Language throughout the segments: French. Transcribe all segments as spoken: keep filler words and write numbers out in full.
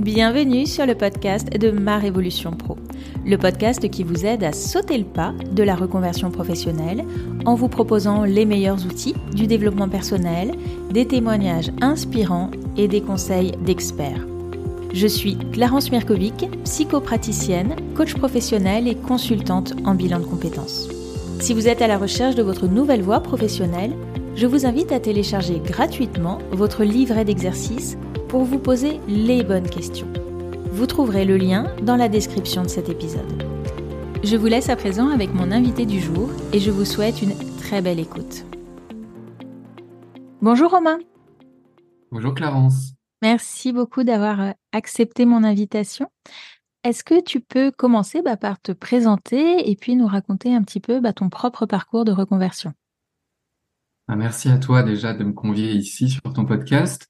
bienvenue sur le podcast de Ma Révolution Pro, le podcast qui vous aide à sauter le pas de la reconversion professionnelle en vous proposant les meilleurs outils du développement personnel, des témoignages inspirants et des conseils d'experts. Je suis Clarence Mirkovic, psychopraticienne, coach professionnelle et consultante en bilan de compétences. Si vous êtes à la recherche de votre nouvelle voie professionnelle, je vous invite à télécharger gratuitement votre livret d'exercices pour vous poser les bonnes questions. Vous trouverez le lien dans la description de cet épisode. Je vous laisse à présent avec mon invité du jour et je vous souhaite une très belle écoute. Bonjour Romain. Bonjour Clarence. Merci beaucoup d'avoir accepté mon invitation. Est-ce que tu peux commencer bah, par te présenter et puis nous raconter un petit peu bah, ton propre parcours de reconversion ? Merci à toi déjà de me convier ici sur ton podcast.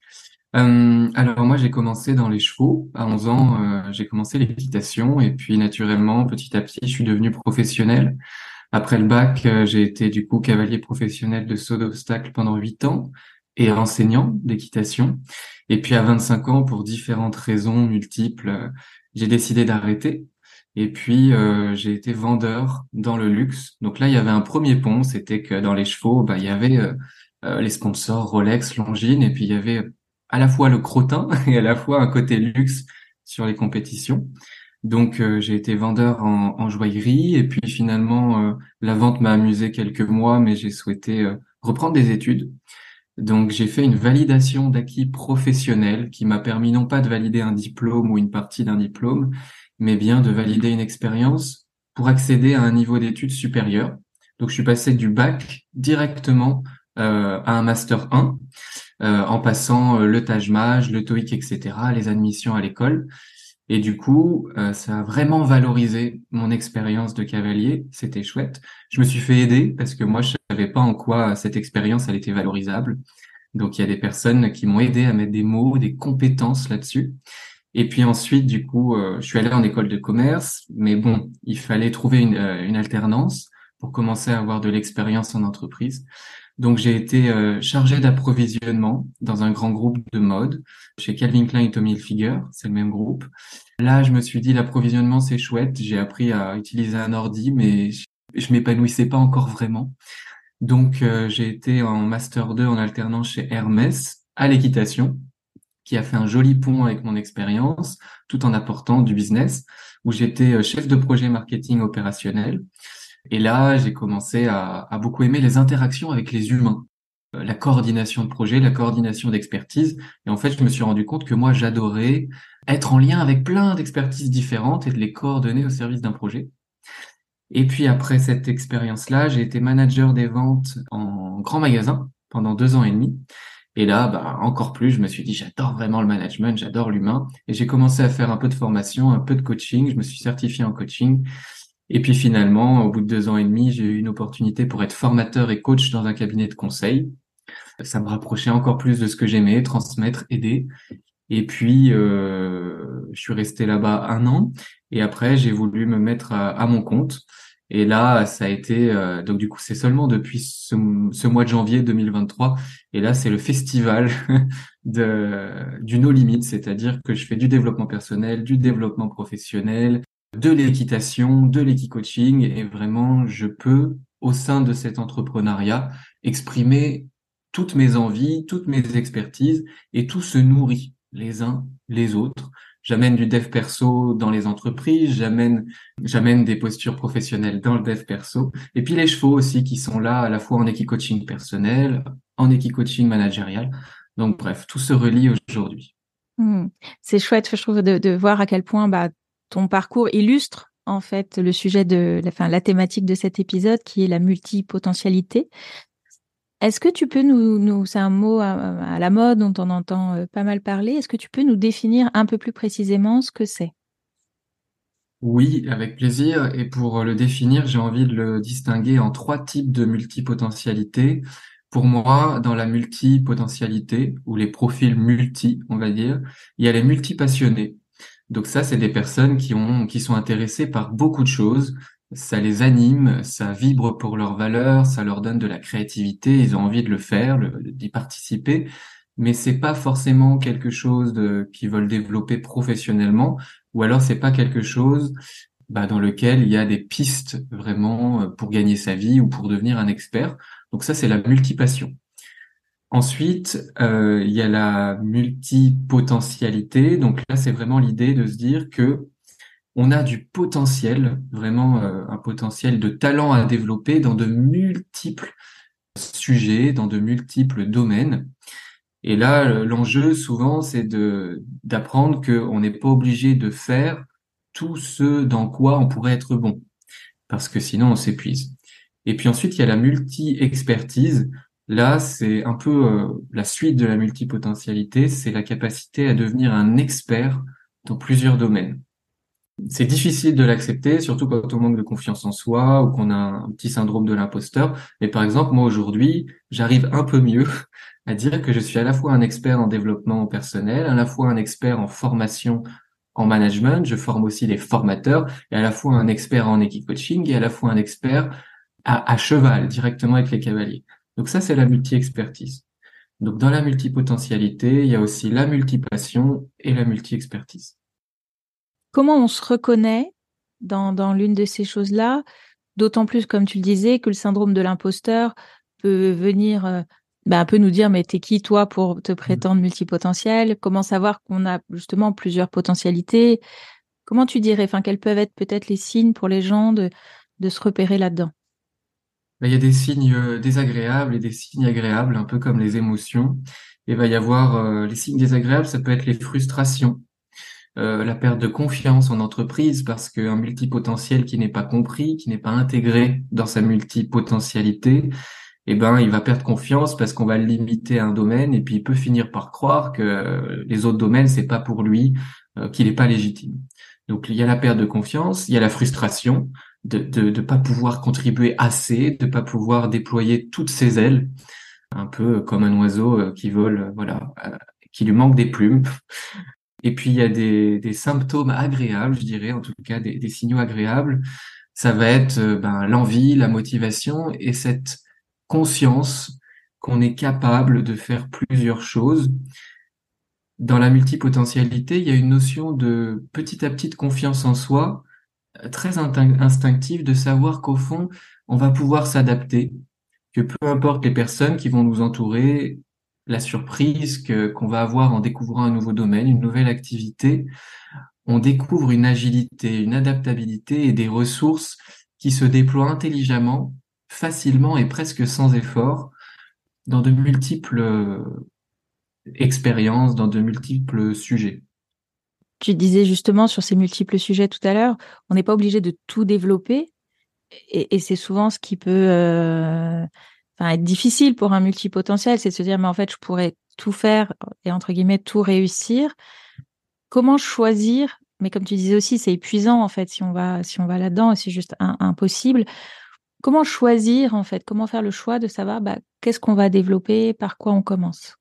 Euh, alors moi j'ai commencé dans les chevaux, à onze ans euh, j'ai commencé l'équitation et puis naturellement petit à petit je suis devenu professionnel. Après le bac euh, j'ai été du coup cavalier professionnel de saut d'obstacle pendant huit ans et enseignant d'équitation. Et puis à vingt-cinq ans pour différentes raisons multiples euh, j'ai décidé d'arrêter. Et puis, euh, j'ai été vendeur dans le luxe. Donc là, il y avait un premier pont, c'était que dans les chevaux, bah, il y avait euh, les sponsors Rolex, Longines, et puis il y avait à la fois le crottin et à la fois un côté luxe sur les compétitions. Donc, euh, j'ai été vendeur en, en joaillerie, et puis finalement, euh, la vente m'a amusé quelques mois, mais j'ai souhaité euh, reprendre des études. Donc, j'ai fait une validation d'acquis professionnels qui m'a permis non pas de valider un diplôme ou une partie d'un diplôme, mais bien de valider une expérience pour accéder à un niveau d'études supérieur. Donc, je suis passé du bac directement euh, à un master un, euh, en passant euh, le TAGE MAGE, le TOEIC, et cetera, les admissions à l'école. Et du coup, euh, ça a vraiment valorisé mon expérience de cavalier. C'était chouette. Je me suis fait aider parce que moi, je savais pas en quoi cette expérience, elle était valorisable. Donc, il y a des personnes qui m'ont aidé à mettre des mots, des compétences là-dessus. Et puis ensuite, du coup, euh, je suis allé en école de commerce, mais bon, il fallait trouver une, euh, une alternance pour commencer à avoir de l'expérience en entreprise. Donc, j'ai été euh, chargé d'approvisionnement dans un grand groupe de mode, chez Calvin Klein et Tommy Hilfiger, c'est le même groupe. Là, je me suis dit, l'approvisionnement, c'est chouette, j'ai appris à utiliser un ordi, mais je, je m'épanouissais pas encore vraiment. Donc, euh, j'ai été en master deux en alternance chez Hermès, à l'équitation, qui a fait un joli pont avec mon expérience, tout en apportant du business, où j'étais chef de projet marketing opérationnel. Et là, j'ai commencé à, à beaucoup aimer les interactions avec les humains, la coordination de projet, la coordination d'expertise. Et en fait, je me suis rendu compte que moi, j'adorais être en lien avec plein d'expertises différentes et de les coordonner au service d'un projet. Et puis après cette expérience-là, j'ai été manager des ventes en grand magasin pendant deux ans et demi. Et là, bah, encore plus, je me suis dit, j'adore vraiment le management, j'adore l'humain. Et j'ai commencé à faire un peu de formation, un peu de coaching. Je me suis certifié en coaching. Et puis finalement, au bout de deux ans et demi, j'ai eu une opportunité pour être formateur et coach dans un cabinet de conseil. Ça me rapprochait encore plus de ce que j'aimais, transmettre, aider. Et puis, euh, je suis resté là-bas un an. Et après, j'ai voulu me mettre à, à mon compte. Et là, ça a été euh, donc du coup, c'est seulement depuis ce, ce mois de janvier deux mille vingt-trois. Et là, c'est le festival de, du no limit, c'est-à-dire que je fais du développement personnel, du développement professionnel, de l'équitation, de l'équicoaching, et vraiment, je peux au sein de cet entrepreneuriat exprimer toutes mes envies, toutes mes expertises, et tout se nourrit les uns les autres. J'amène du dev perso dans les entreprises, j'amène j'amène des postures professionnelles dans le dev perso. Et puis les chevaux aussi qui sont là à la fois en équicoaching personnel, en équicoaching managérial. Donc bref, tout se relie aujourd'hui. Mmh. C'est chouette, je trouve, de, de voir à quel point bah, ton parcours illustre en fait le sujet de la, enfin, la thématique de cet épisode qui est la multipotentialité. Est-ce que tu peux nous, nous c'est un mot à, à la mode dont on entend pas mal parler, est-ce que tu peux nous définir un peu plus précisément ce que c'est ? Oui, avec plaisir. Et pour le définir, j'ai envie de le distinguer en trois types de multipotentialité. Pour moi, dans la multipotentialité, ou les profils multi, on va dire, il y a les multipassionnés. Donc ça, c'est des personnes qui ont, qui sont intéressées par beaucoup de choses. Ça les anime, ça vibre pour leurs valeurs, ça leur donne de la créativité, ils ont envie de le faire, le, d'y participer. mais c'est pas forcément quelque chose de, qu'ils veulent développer professionnellement, ou alors c'est pas quelque chose bah, dans lequel il y a des pistes vraiment pour gagner sa vie ou pour devenir un expert. Donc ça, c'est la multipassion. Ensuite, euh, il y a la multipotentialité. Donc là, c'est vraiment l'idée de se dire que on a du potentiel, vraiment euh, un potentiel de talent à développer dans de multiples sujets, dans de multiples domaines. Et là, l'enjeu souvent, c'est de d'apprendre qu'on n'est pas obligé de faire tout ce dans quoi on pourrait être bon, parce que sinon on s'épuise. Et puis ensuite, il y a la multi-expertise. Là, c'est un peu euh, la suite de la multipotentialité, c'est la capacité à devenir un expert dans plusieurs domaines. C'est difficile de l'accepter, surtout quand on manque de confiance en soi ou qu'on a un petit syndrome de l'imposteur. Mais par exemple, moi aujourd'hui, j'arrive un peu mieux à dire que je suis à la fois un expert en développement personnel, à la fois un expert en formation, en management, je forme aussi les formateurs, et à la fois un expert en équipe coaching et à la fois un expert à, à cheval, directement avec les cavaliers. Donc ça, c'est la multi-expertise. Donc dans la multipotentialité, il y a aussi la multipassion et la multi-expertise. Comment on se reconnaît dans, dans l'une de ces choses-là, d'autant plus, comme tu le disais, que le syndrome de l'imposteur peut venir, euh, ben, peut nous dire « mais t'es qui, toi, pour te prétendre multipotentiel ?» Comment savoir qu'on a justement plusieurs potentialités? Comment tu dirais, enfin, quels peuvent être peut-être les signes pour les gens de, de se repérer là-dedans? Il y a des signes désagréables et des signes agréables, un peu comme les émotions. Il va y avoir euh, les signes désagréables, ça peut être les frustrations. Euh, la perte de confiance en entreprise parce qu'un multipotentiel qui n'est pas compris, qui n'est pas intégré dans sa multipotentialité, eh ben, il va perdre confiance parce qu'on va le limiter à un domaine et puis il peut finir par croire que les autres domaines, c'est pas pour lui, euh, qu'il n'est pas légitime. Donc, il y a la perte de confiance, il y a la frustration de de de pas pouvoir contribuer assez, de pas pouvoir déployer toutes ses ailes, un peu comme un oiseau qui vole, voilà, euh, qui lui manque des plumes. Et puis, il y a des, des symptômes agréables, je dirais, en tout cas, des, des signaux agréables. Ça va être ben, l'envie, la motivation et cette conscience qu'on est capable de faire plusieurs choses. Dans la multipotentialité, il y a une notion de petit à petit de confiance en soi, très instinctive, de savoir qu'au fond, on va pouvoir s'adapter, que peu importe les personnes qui vont nous entourer, la surprise que, qu'on va avoir en découvrant un nouveau domaine, une nouvelle activité, on découvre une agilité, une adaptabilité et des ressources qui se déploient intelligemment, facilement et presque sans effort dans de multiples expériences, dans de multiples sujets. Tu disais justement sur ces multiples sujets tout à l'heure, on n'est pas obligé de tout développer et, et c'est souvent ce qui peut... Euh... Enfin, être difficile pour un multipotentiel, c'est de se dire, mais en fait, je pourrais tout faire et entre guillemets tout réussir. Comment choisir? Mais comme tu disais aussi, c'est épuisant en fait si on va si on va là-dedans et c'est juste un, impossible. Comment choisir en fait? Comment faire le choix de savoir bah, qu'est-ce qu'on va développer, par quoi on commence?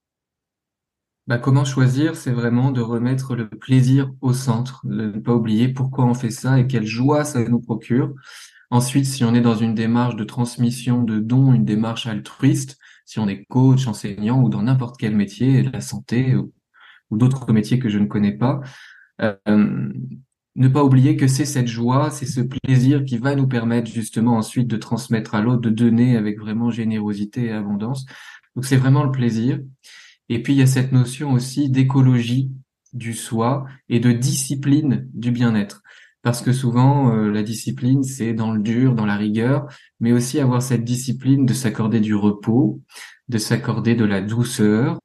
Bah, comment choisir? C'est vraiment de remettre le plaisir au centre, de ne pas oublier pourquoi on fait ça et quelle joie ça nous procure. Ensuite, si on est dans une démarche de transmission de dons, une démarche altruiste, si on est coach, enseignant ou dans n'importe quel métier, la santé ou, ou d'autres métiers que je ne connais pas, euh, ne pas oublier que c'est cette joie, c'est ce plaisir qui va nous permettre justement ensuite de transmettre à l'autre, de donner avec vraiment générosité et abondance. Donc c'est vraiment le plaisir. Et puis il y a cette notion aussi d'écologie du soi et de discipline du bien-être. Parce que souvent, euh, la discipline, c'est dans le dur, dans la rigueur, mais aussi avoir cette discipline de s'accorder du repos, de s'accorder de la douceur,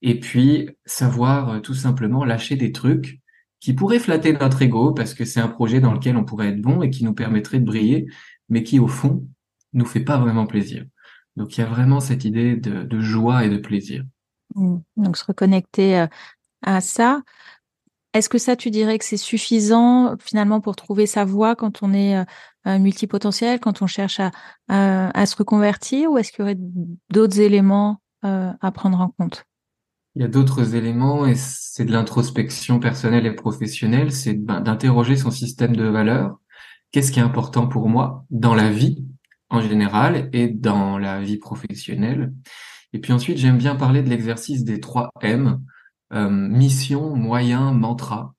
et puis savoir euh, tout simplement lâcher des trucs qui pourraient flatter notre ego, parce que c'est un projet dans lequel on pourrait être bon et qui nous permettrait de briller, mais qui, au fond, nous fait pas vraiment plaisir. Donc, il y a vraiment cette idée de, de joie et de plaisir. Mmh. Donc, se reconnecter à ça. Est-ce que ça, tu dirais que c'est suffisant finalement pour trouver sa voie quand on est euh, multipotentiel, quand on cherche à, à, à se reconvertir, ou est-ce qu'il y aurait d'autres éléments euh, à prendre en compte? Il y a d'autres éléments et c'est de l'introspection personnelle et professionnelle, c'est ben, d'interroger son système de valeurs. Qu'est-ce qui est important pour moi dans la vie en général et dans la vie professionnelle? Et puis ensuite, j'aime bien parler de l'exercice des trois M, euh, mission, moyen, mantra.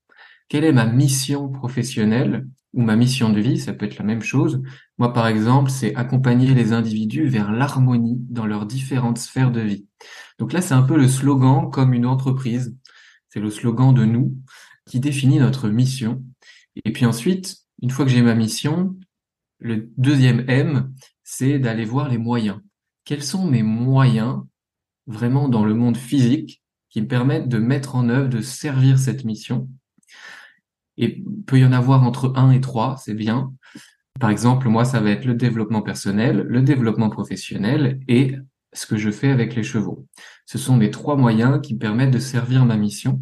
Quelle est ma mission professionnelle ou ma mission de vie? Ça peut être la même chose. Moi, par exemple, c'est accompagner les individus vers l'harmonie dans leurs différentes sphères de vie. Donc là, c'est un peu le slogan comme une entreprise. C'est le slogan de nous qui définit notre mission. Et puis ensuite, une fois que j'ai ma mission, le deuxième M, c'est d'aller voir les moyens. Quels sont mes moyens, vraiment dans le monde physique, qui me permettent de mettre en œuvre, de servir cette mission? Et il peut y en avoir entre un et trois, c'est bien. Par exemple, moi, ça va être le développement personnel, le développement professionnel et ce que je fais avec les chevaux. Ce sont les trois moyens qui me permettent de servir ma mission.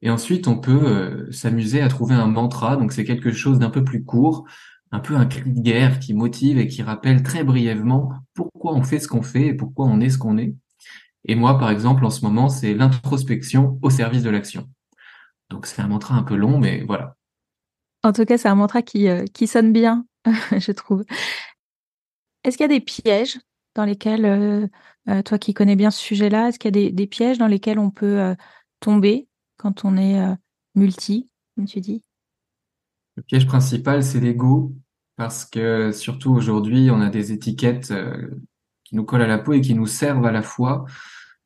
Et ensuite, on peut euh, s'amuser à trouver un mantra. Donc, c'est quelque chose d'un peu plus court, un peu un cri de guerre qui motive et qui rappelle très brièvement pourquoi on fait ce qu'on fait et pourquoi on est ce qu'on est. Et moi, par exemple, en ce moment, c'est l'introspection au service de l'action. Donc, c'est un mantra un peu long, mais voilà. En tout cas, c'est un mantra qui, euh, qui sonne bien, je trouve. Est-ce qu'il y a des pièges dans lesquels, euh, euh, toi qui connais bien ce sujet-là, est-ce qu'il y a des, des pièges dans lesquels on peut euh, tomber quand on est euh, multi, comme tu dis? Le piège principal, c'est l'ego, parce que surtout aujourd'hui, on a des étiquettes euh, qui nous collent à la peau et qui nous servent à la fois.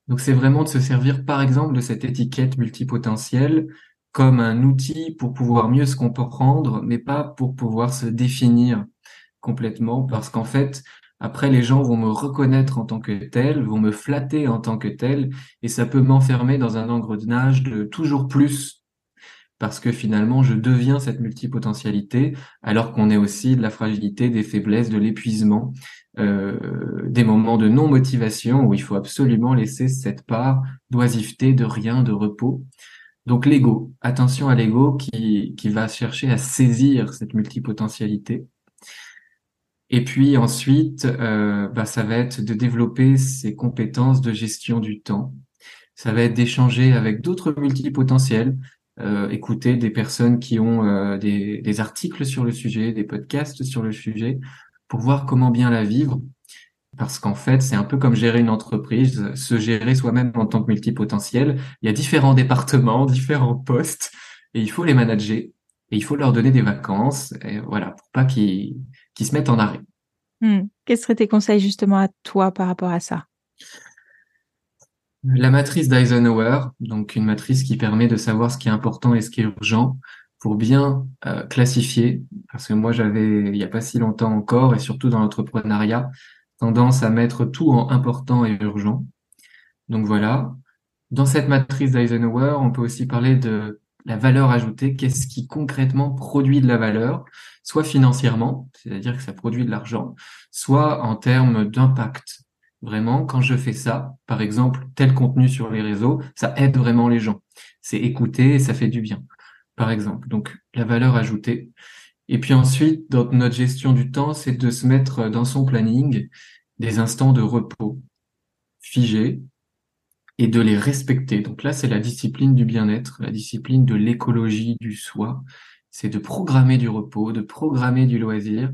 Donc, c'est vraiment de se servir, par exemple, de cette étiquette multipotentielle comme un outil pour pouvoir mieux se comprendre, mais pas pour pouvoir se définir complètement, parce qu'en fait, après, les gens vont me reconnaître en tant que tel, vont me flatter en tant que tel, et ça peut m'enfermer dans un engrenage de toujours plus, parce que finalement, je deviens cette multipotentialité, alors qu'on est aussi de la fragilité, des faiblesses, de l'épuisement, euh, des moments de non-motivation où il faut absolument laisser cette part d'oisiveté, de rien, de repos. Donc l'ego, attention à l'ego qui, qui va chercher à saisir cette multipotentialité. Et puis ensuite, euh, bah, ça va être de développer ses compétences de gestion du temps. Ça va être d'échanger avec d'autres multipotentiels, euh, écouter des personnes qui ont euh, des, des articles sur le sujet, des podcasts sur le sujet, pour voir comment bien la vivre. Parce qu'en fait, c'est un peu comme gérer une entreprise, se gérer soi-même en tant que multipotentiel. Il y a différents départements, différents postes, et il faut les manager, et il faut leur donner des vacances, et voilà, pour pas qu'ils, qu'ils se mettent en arrêt. Mmh. Quels seraient tes conseils justement à toi par rapport à ça? La matrice d'Eisenhower, donc une matrice qui permet de savoir ce qui est important et ce qui est urgent, pour bien euh, classifier, parce que moi j'avais, il n'y a pas si longtemps encore, et surtout dans l'entrepreneuriat, tendance à mettre tout en important et urgent. Donc voilà. Dans cette matrice d'Eisenhower, on peut aussi parler de la valeur ajoutée. Qu'est-ce qui concrètement produit de la valeur, soit financièrement, c'est-à-dire que ça produit de l'argent, soit en termes d'impact. Vraiment, quand je fais ça, par exemple, tel contenu sur les réseaux, ça aide vraiment les gens. C'est écouté et ça fait du bien, par exemple. Donc, la valeur ajoutée. Et puis ensuite, dans notre gestion du temps, c'est de se mettre dans son planning des instants de repos figés et de les respecter. Donc là, c'est la discipline du bien-être, la discipline de l'écologie du soi. C'est de programmer du repos, de programmer du loisir.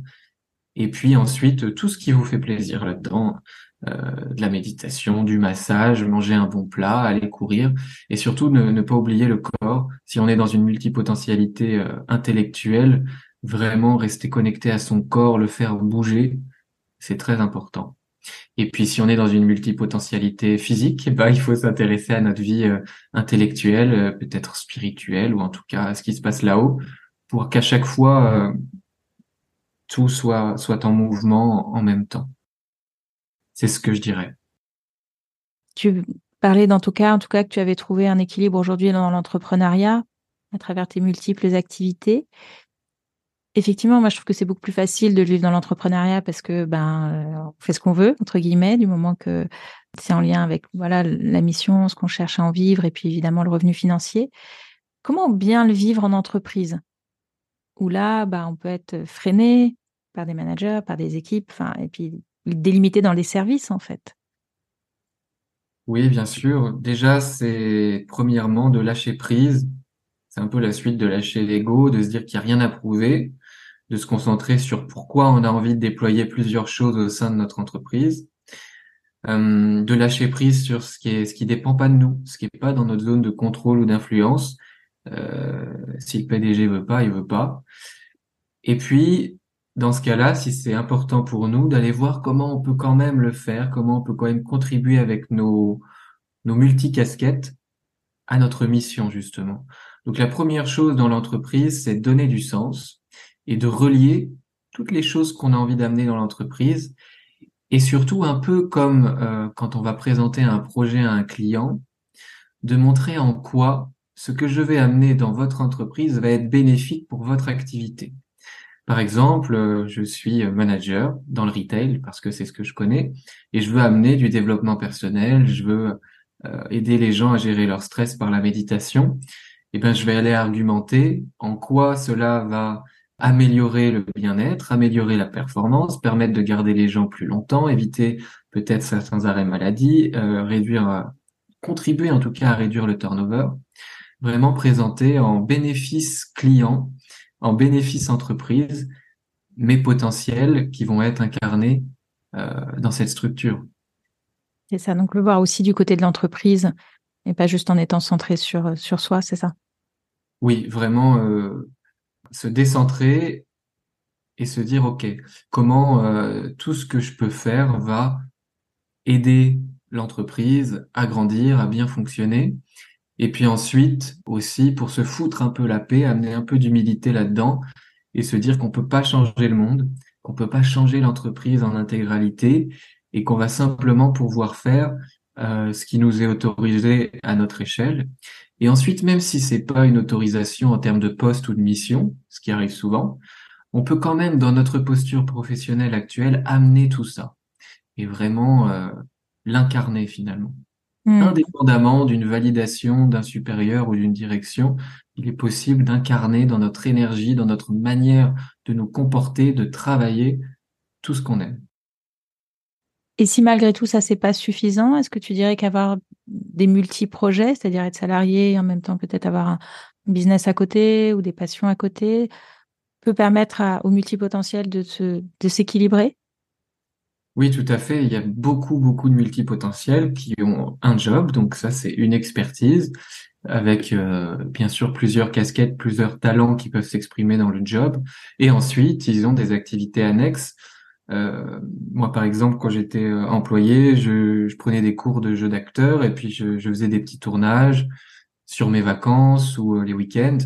Et puis ensuite, tout ce qui vous fait plaisir là-dedans, euh, de la méditation, du massage, manger un bon plat, aller courir. Et surtout, ne, ne pas oublier le corps. Si on est dans une multipotentialité euh, intellectuelle, vraiment rester connecté à son corps, le faire bouger, c'est très important. Et puis, si on est dans une multipotentialité physique, eh ben, il faut s'intéresser à notre vie euh, intellectuelle, euh, peut-être spirituelle, ou en tout cas à ce qui se passe là-haut, pour qu'à chaque fois, euh, tout soit, soit en mouvement en même temps. C'est ce que je dirais. Tu parlais dans tout cas, en tout cas que tu avais trouvé un équilibre aujourd'hui dans l'entrepreneuriat, à travers tes multiples activités. Effectivement, moi, je trouve que c'est beaucoup plus facile de le vivre dans l'entrepreneuriat parce que ben, on fait ce qu'on veut, entre guillemets, du moment que c'est en lien avec voilà, la mission, ce qu'on cherche à en vivre et puis évidemment le revenu financier. Comment bien le vivre en entreprise? Où là, ben, on peut être freiné par des managers, par des équipes, et puis délimité dans les services, en fait. Oui, bien sûr. Déjà, c'est premièrement de lâcher prise. C'est un peu la suite de lâcher l'ego, de se dire qu'il n'y a rien à prouver, de se concentrer sur pourquoi on a envie de déployer plusieurs choses au sein de notre entreprise. euh, de lâcher prise sur ce qui est, ce qui dépend pas de nous, ce qui est pas dans notre zone de contrôle ou d'influence. Euh, si le P D G veut pas, il veut pas. Et puis, dans ce cas-là, si c'est important pour nous, d'aller voir comment on peut quand même le faire, comment on peut quand même contribuer avec nos, nos multicasquettes à notre mission, justement. Donc, la première chose dans l'entreprise, c'est donner du sens et de relier toutes les choses qu'on a envie d'amener dans l'entreprise. Et surtout, un peu comme euh, quand on va présenter un projet à un client, de montrer en quoi ce que je vais amener dans votre entreprise va être bénéfique pour votre activité. Par exemple, je suis manager dans le retail parce que c'est ce que je connais et je veux amener du développement personnel, je veux aider les gens à gérer leur stress par la méditation. Et ben, je vais aller argumenter en quoi cela va améliorer le bien-être, améliorer la performance, permettre de garder les gens plus longtemps, éviter peut-être certains arrêts maladie, euh, réduire, contribuer en tout cas à réduire le turnover. Vraiment présenter en bénéfice client, en bénéfice entreprise, mes potentiels qui vont être incarnés euh, dans cette structure. C'est ça, donc le voir aussi du côté de l'entreprise et pas juste en étant centré sur, sur soi, c'est ça? Oui, vraiment euh, se décentrer et se dire, OK, comment euh, tout ce que je peux faire va aider l'entreprise à grandir, à bien fonctionner. Et puis ensuite, aussi, pour se foutre un peu la paix, amener un peu d'humilité là-dedans et se dire qu'on peut pas changer le monde, qu'on peut pas changer l'entreprise en intégralité et qu'on va simplement pouvoir faire euh, ce qui nous est autorisé à notre échelle. Et ensuite, même si c'est pas une autorisation en termes de poste ou de mission, ce qui arrive souvent, on peut quand même, dans notre posture professionnelle actuelle, amener tout ça et vraiment euh, l'incarner finalement. Indépendamment d'une validation d'un supérieur ou d'une direction, il est possible d'incarner dans notre énergie, dans notre manière de nous comporter, de travailler, tout ce qu'on aime. Et si malgré tout ça, c'est pas suffisant, est-ce que tu dirais qu'avoir des multi-projets, c'est-à-dire être salarié et en même temps peut-être avoir un business à côté ou des passions à côté, peut permettre à, au multipotentiel de, se, de s'équilibrer? Oui, tout à fait. Il y a beaucoup, beaucoup de multipotentiels qui ont un job. Donc ça, c'est une expertise avec, euh, bien sûr, plusieurs casquettes, plusieurs talents qui peuvent s'exprimer dans le job. Et ensuite, ils ont des activités annexes. Euh, moi, par exemple, quand j'étais employé, je, je prenais des cours de jeu d'acteur et puis je, je faisais des petits tournages sur mes vacances ou les week-ends.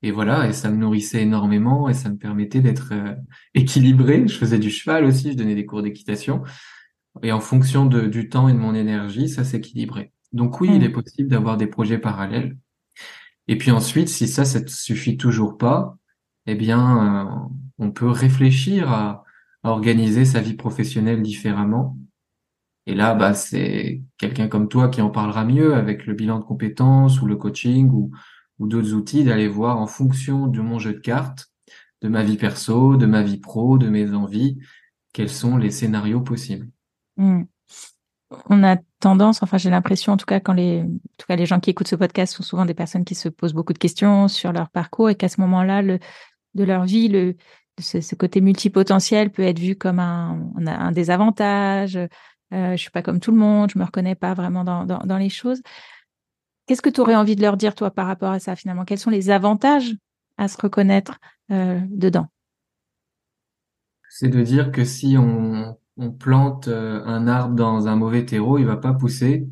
Et voilà, et ça me nourrissait énormément et ça me permettait d'être euh, équilibré. Je faisais du cheval aussi, je donnais des cours d'équitation. Et en fonction de, du temps et de mon énergie, ça s'équilibrait. Donc oui, mmh. il est possible d'avoir des projets parallèles. Et puis ensuite, si ça, ça ne suffit toujours pas, eh bien, euh, on peut réfléchir à, à organiser sa vie professionnelle différemment. Et là, bah, c'est quelqu'un comme toi qui en parlera mieux avec le bilan de compétences ou le coaching ou ou d'autres outils, d'aller voir en fonction de mon jeu de cartes, de ma vie perso, de ma vie pro, de mes envies, quels sont les scénarios possibles. Mmh. On a tendance, enfin j'ai l'impression en tout cas, quand les, en tout cas les gens qui écoutent ce podcast sont souvent des personnes qui se posent beaucoup de questions sur leur parcours et qu'à ce moment-là le, de leur vie, le, ce, ce côté multipotentiel peut être vu comme un, un désavantage, euh, je ne suis pas comme tout le monde, je ne me reconnais pas vraiment dans, dans, dans les choses. Qu'est-ce que tu aurais envie de leur dire, toi, par rapport à ça, finalement? Quels sont les avantages à se reconnaître euh, dedans? C'est de dire que si on, on plante un arbre dans un mauvais terreau, il ne va pas pousser.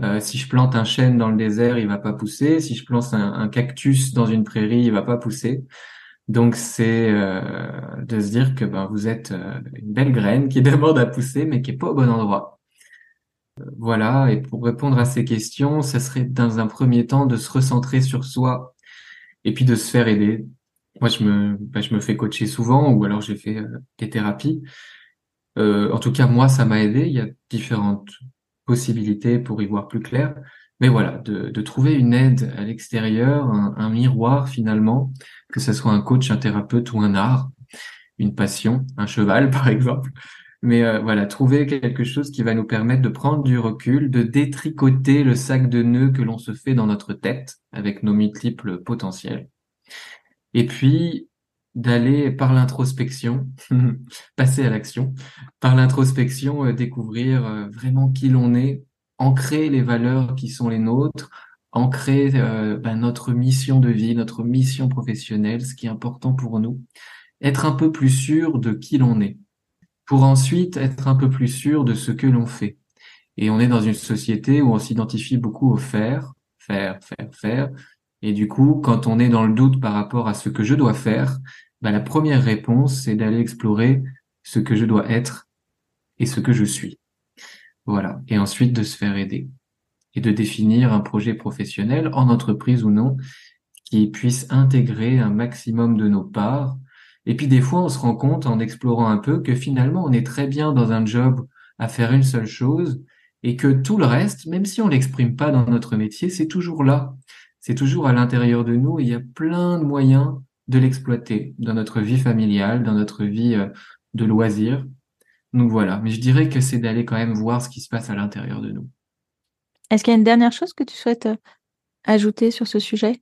Euh, si je plante un chêne dans le désert, il ne va pas pousser. Si je plante un, un cactus dans une prairie, il ne va pas pousser. Donc, c'est euh, de se dire que ben, vous êtes une belle graine qui demande à pousser, mais qui n'est pas au bon endroit. Voilà, et pour répondre à ces questions, ça serait dans un premier temps de se recentrer sur soi et puis de se faire aider. Moi, je me, ben, je me fais coacher souvent ou alors j'ai fait euh, des thérapies. Euh, en tout cas, moi, ça m'a aidé. Il y a différentes possibilités pour y voir plus clair. Mais voilà, de, de trouver une aide à l'extérieur, un, un miroir finalement, que ce soit un coach, un thérapeute ou un art, une passion, un cheval par exemple. Mais euh, voilà, trouver quelque chose qui va nous permettre de prendre du recul, de détricoter le sac de nœuds que l'on se fait dans notre tête avec nos multiples potentiels. Et puis, d'aller par l'introspection, passer à l'action, par l'introspection, euh, découvrir euh, vraiment qui l'on est, ancrer les valeurs qui sont les nôtres, ancrer euh, ben, notre mission de vie, notre mission professionnelle, ce qui est important pour nous, être un peu plus sûr de qui l'on est, pour ensuite être un peu plus sûr de ce que l'on fait. Et on est dans une société où on s'identifie beaucoup au faire, faire, faire, faire. Et du coup, quand on est dans le doute par rapport à ce que je dois faire, ben, la première réponse, c'est d'aller explorer ce que je dois être et ce que je suis. Voilà. Et ensuite, de se faire aider et de définir un projet professionnel, en entreprise ou non, qui puisse intégrer un maximum de nos parts. Et puis des fois, on se rend compte en explorant un peu que finalement, on est très bien dans un job à faire une seule chose et que tout le reste, même si on l'exprime pas dans notre métier, c'est toujours là. C'est toujours à l'intérieur de nous et il y a plein de moyens de l'exploiter dans notre vie familiale, dans notre vie de loisirs. Donc voilà, mais je dirais que c'est d'aller quand même voir ce qui se passe à l'intérieur de nous. Est-ce qu'il y a une dernière chose que tu souhaites ajouter sur ce sujet ?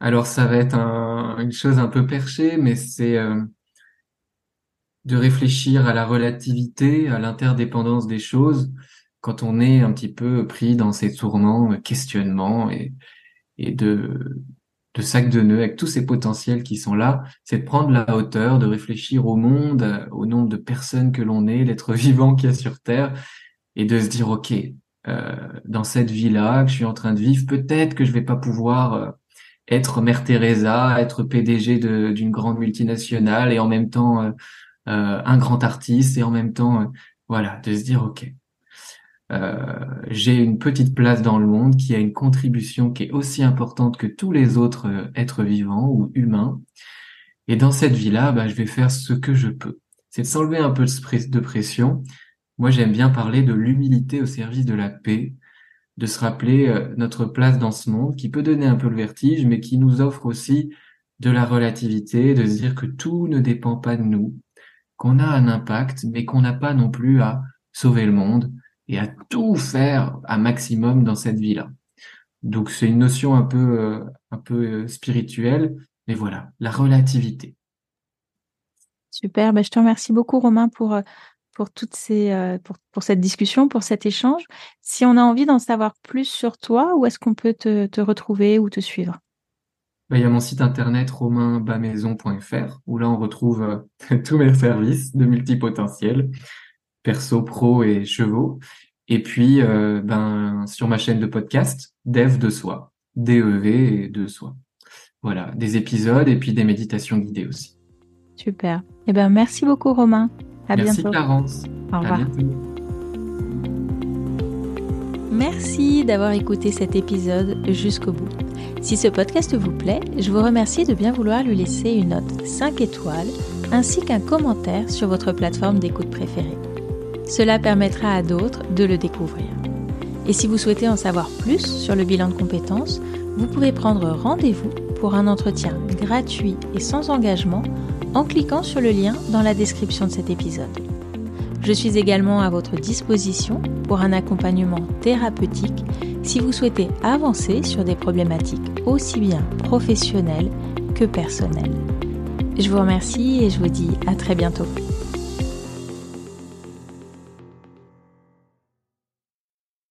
Alors ça va être un, une chose un peu perchée, mais c'est euh, de réfléchir à la relativité, à l'interdépendance des choses quand on est un petit peu pris dans ces tourments, questionnements et, et de, de sacs de nœuds avec tous ces potentiels qui sont là, c'est de prendre la hauteur, de réfléchir au monde, au nombre de personnes que l'on est, l'être vivant qu'il y a sur Terre, et de se dire, ok, euh, dans cette vie-là que je suis en train de vivre, peut-être que je vais pas pouvoir euh, être Mère Teresa, être P D G de, d'une grande multinationale, et en même temps euh, euh, un grand artiste, et en même temps, euh, voilà, de se dire, ok, Euh, j'ai une petite place dans le monde qui a une contribution qui est aussi importante que tous les autres euh, êtres vivants ou humains. Et dans cette vie-là, bah, je vais faire ce que je peux. C'est de s'enlever un peu de pression. Moi, j'aime bien parler de l'humilité au service de la paix, de se rappeler euh, notre place dans ce monde qui peut donner un peu le vertige, mais qui nous offre aussi de la relativité, de se dire que tout ne dépend pas de nous, qu'on a un impact, mais qu'on n'a pas non plus à sauver le monde et à tout faire un maximum dans cette vie-là. Donc c'est une notion un peu euh, un peu spirituelle, mais voilà, la relativité. Super, ben je te remercie beaucoup Romain pour pour toutes ces euh, pour pour cette discussion, pour cet échange. Si on a envie d'en savoir plus sur toi, où est-ce qu'on peut te te retrouver ou te suivre ? Ben, il y a mon site internet romain bas maison point f r où là on retrouve euh, tous mes services de multipotentiel, perso, pro et chevaux. Et puis, euh, ben, sur ma chaîne de podcast, dev de soi, D E V et de soi. Voilà, des épisodes et puis des méditations guidées aussi. Super. Eh ben, merci beaucoup, Romain. À merci, bientôt. Merci, Clarence. Au revoir. À bientôt. Merci d'avoir écouté cet épisode jusqu'au bout. Si ce podcast vous plaît, je vous remercie de bien vouloir lui laisser une note cinq étoiles ainsi qu'un commentaire sur votre plateforme d'écoute préférée. Cela permettra à d'autres de le découvrir. Et si vous souhaitez en savoir plus sur le bilan de compétences, vous pouvez prendre rendez-vous pour un entretien gratuit et sans engagement en cliquant sur le lien dans la description de cet épisode. Je suis également à votre disposition pour un accompagnement thérapeutique si vous souhaitez avancer sur des problématiques aussi bien professionnelles que personnelles. Je vous remercie et je vous dis à très bientôt.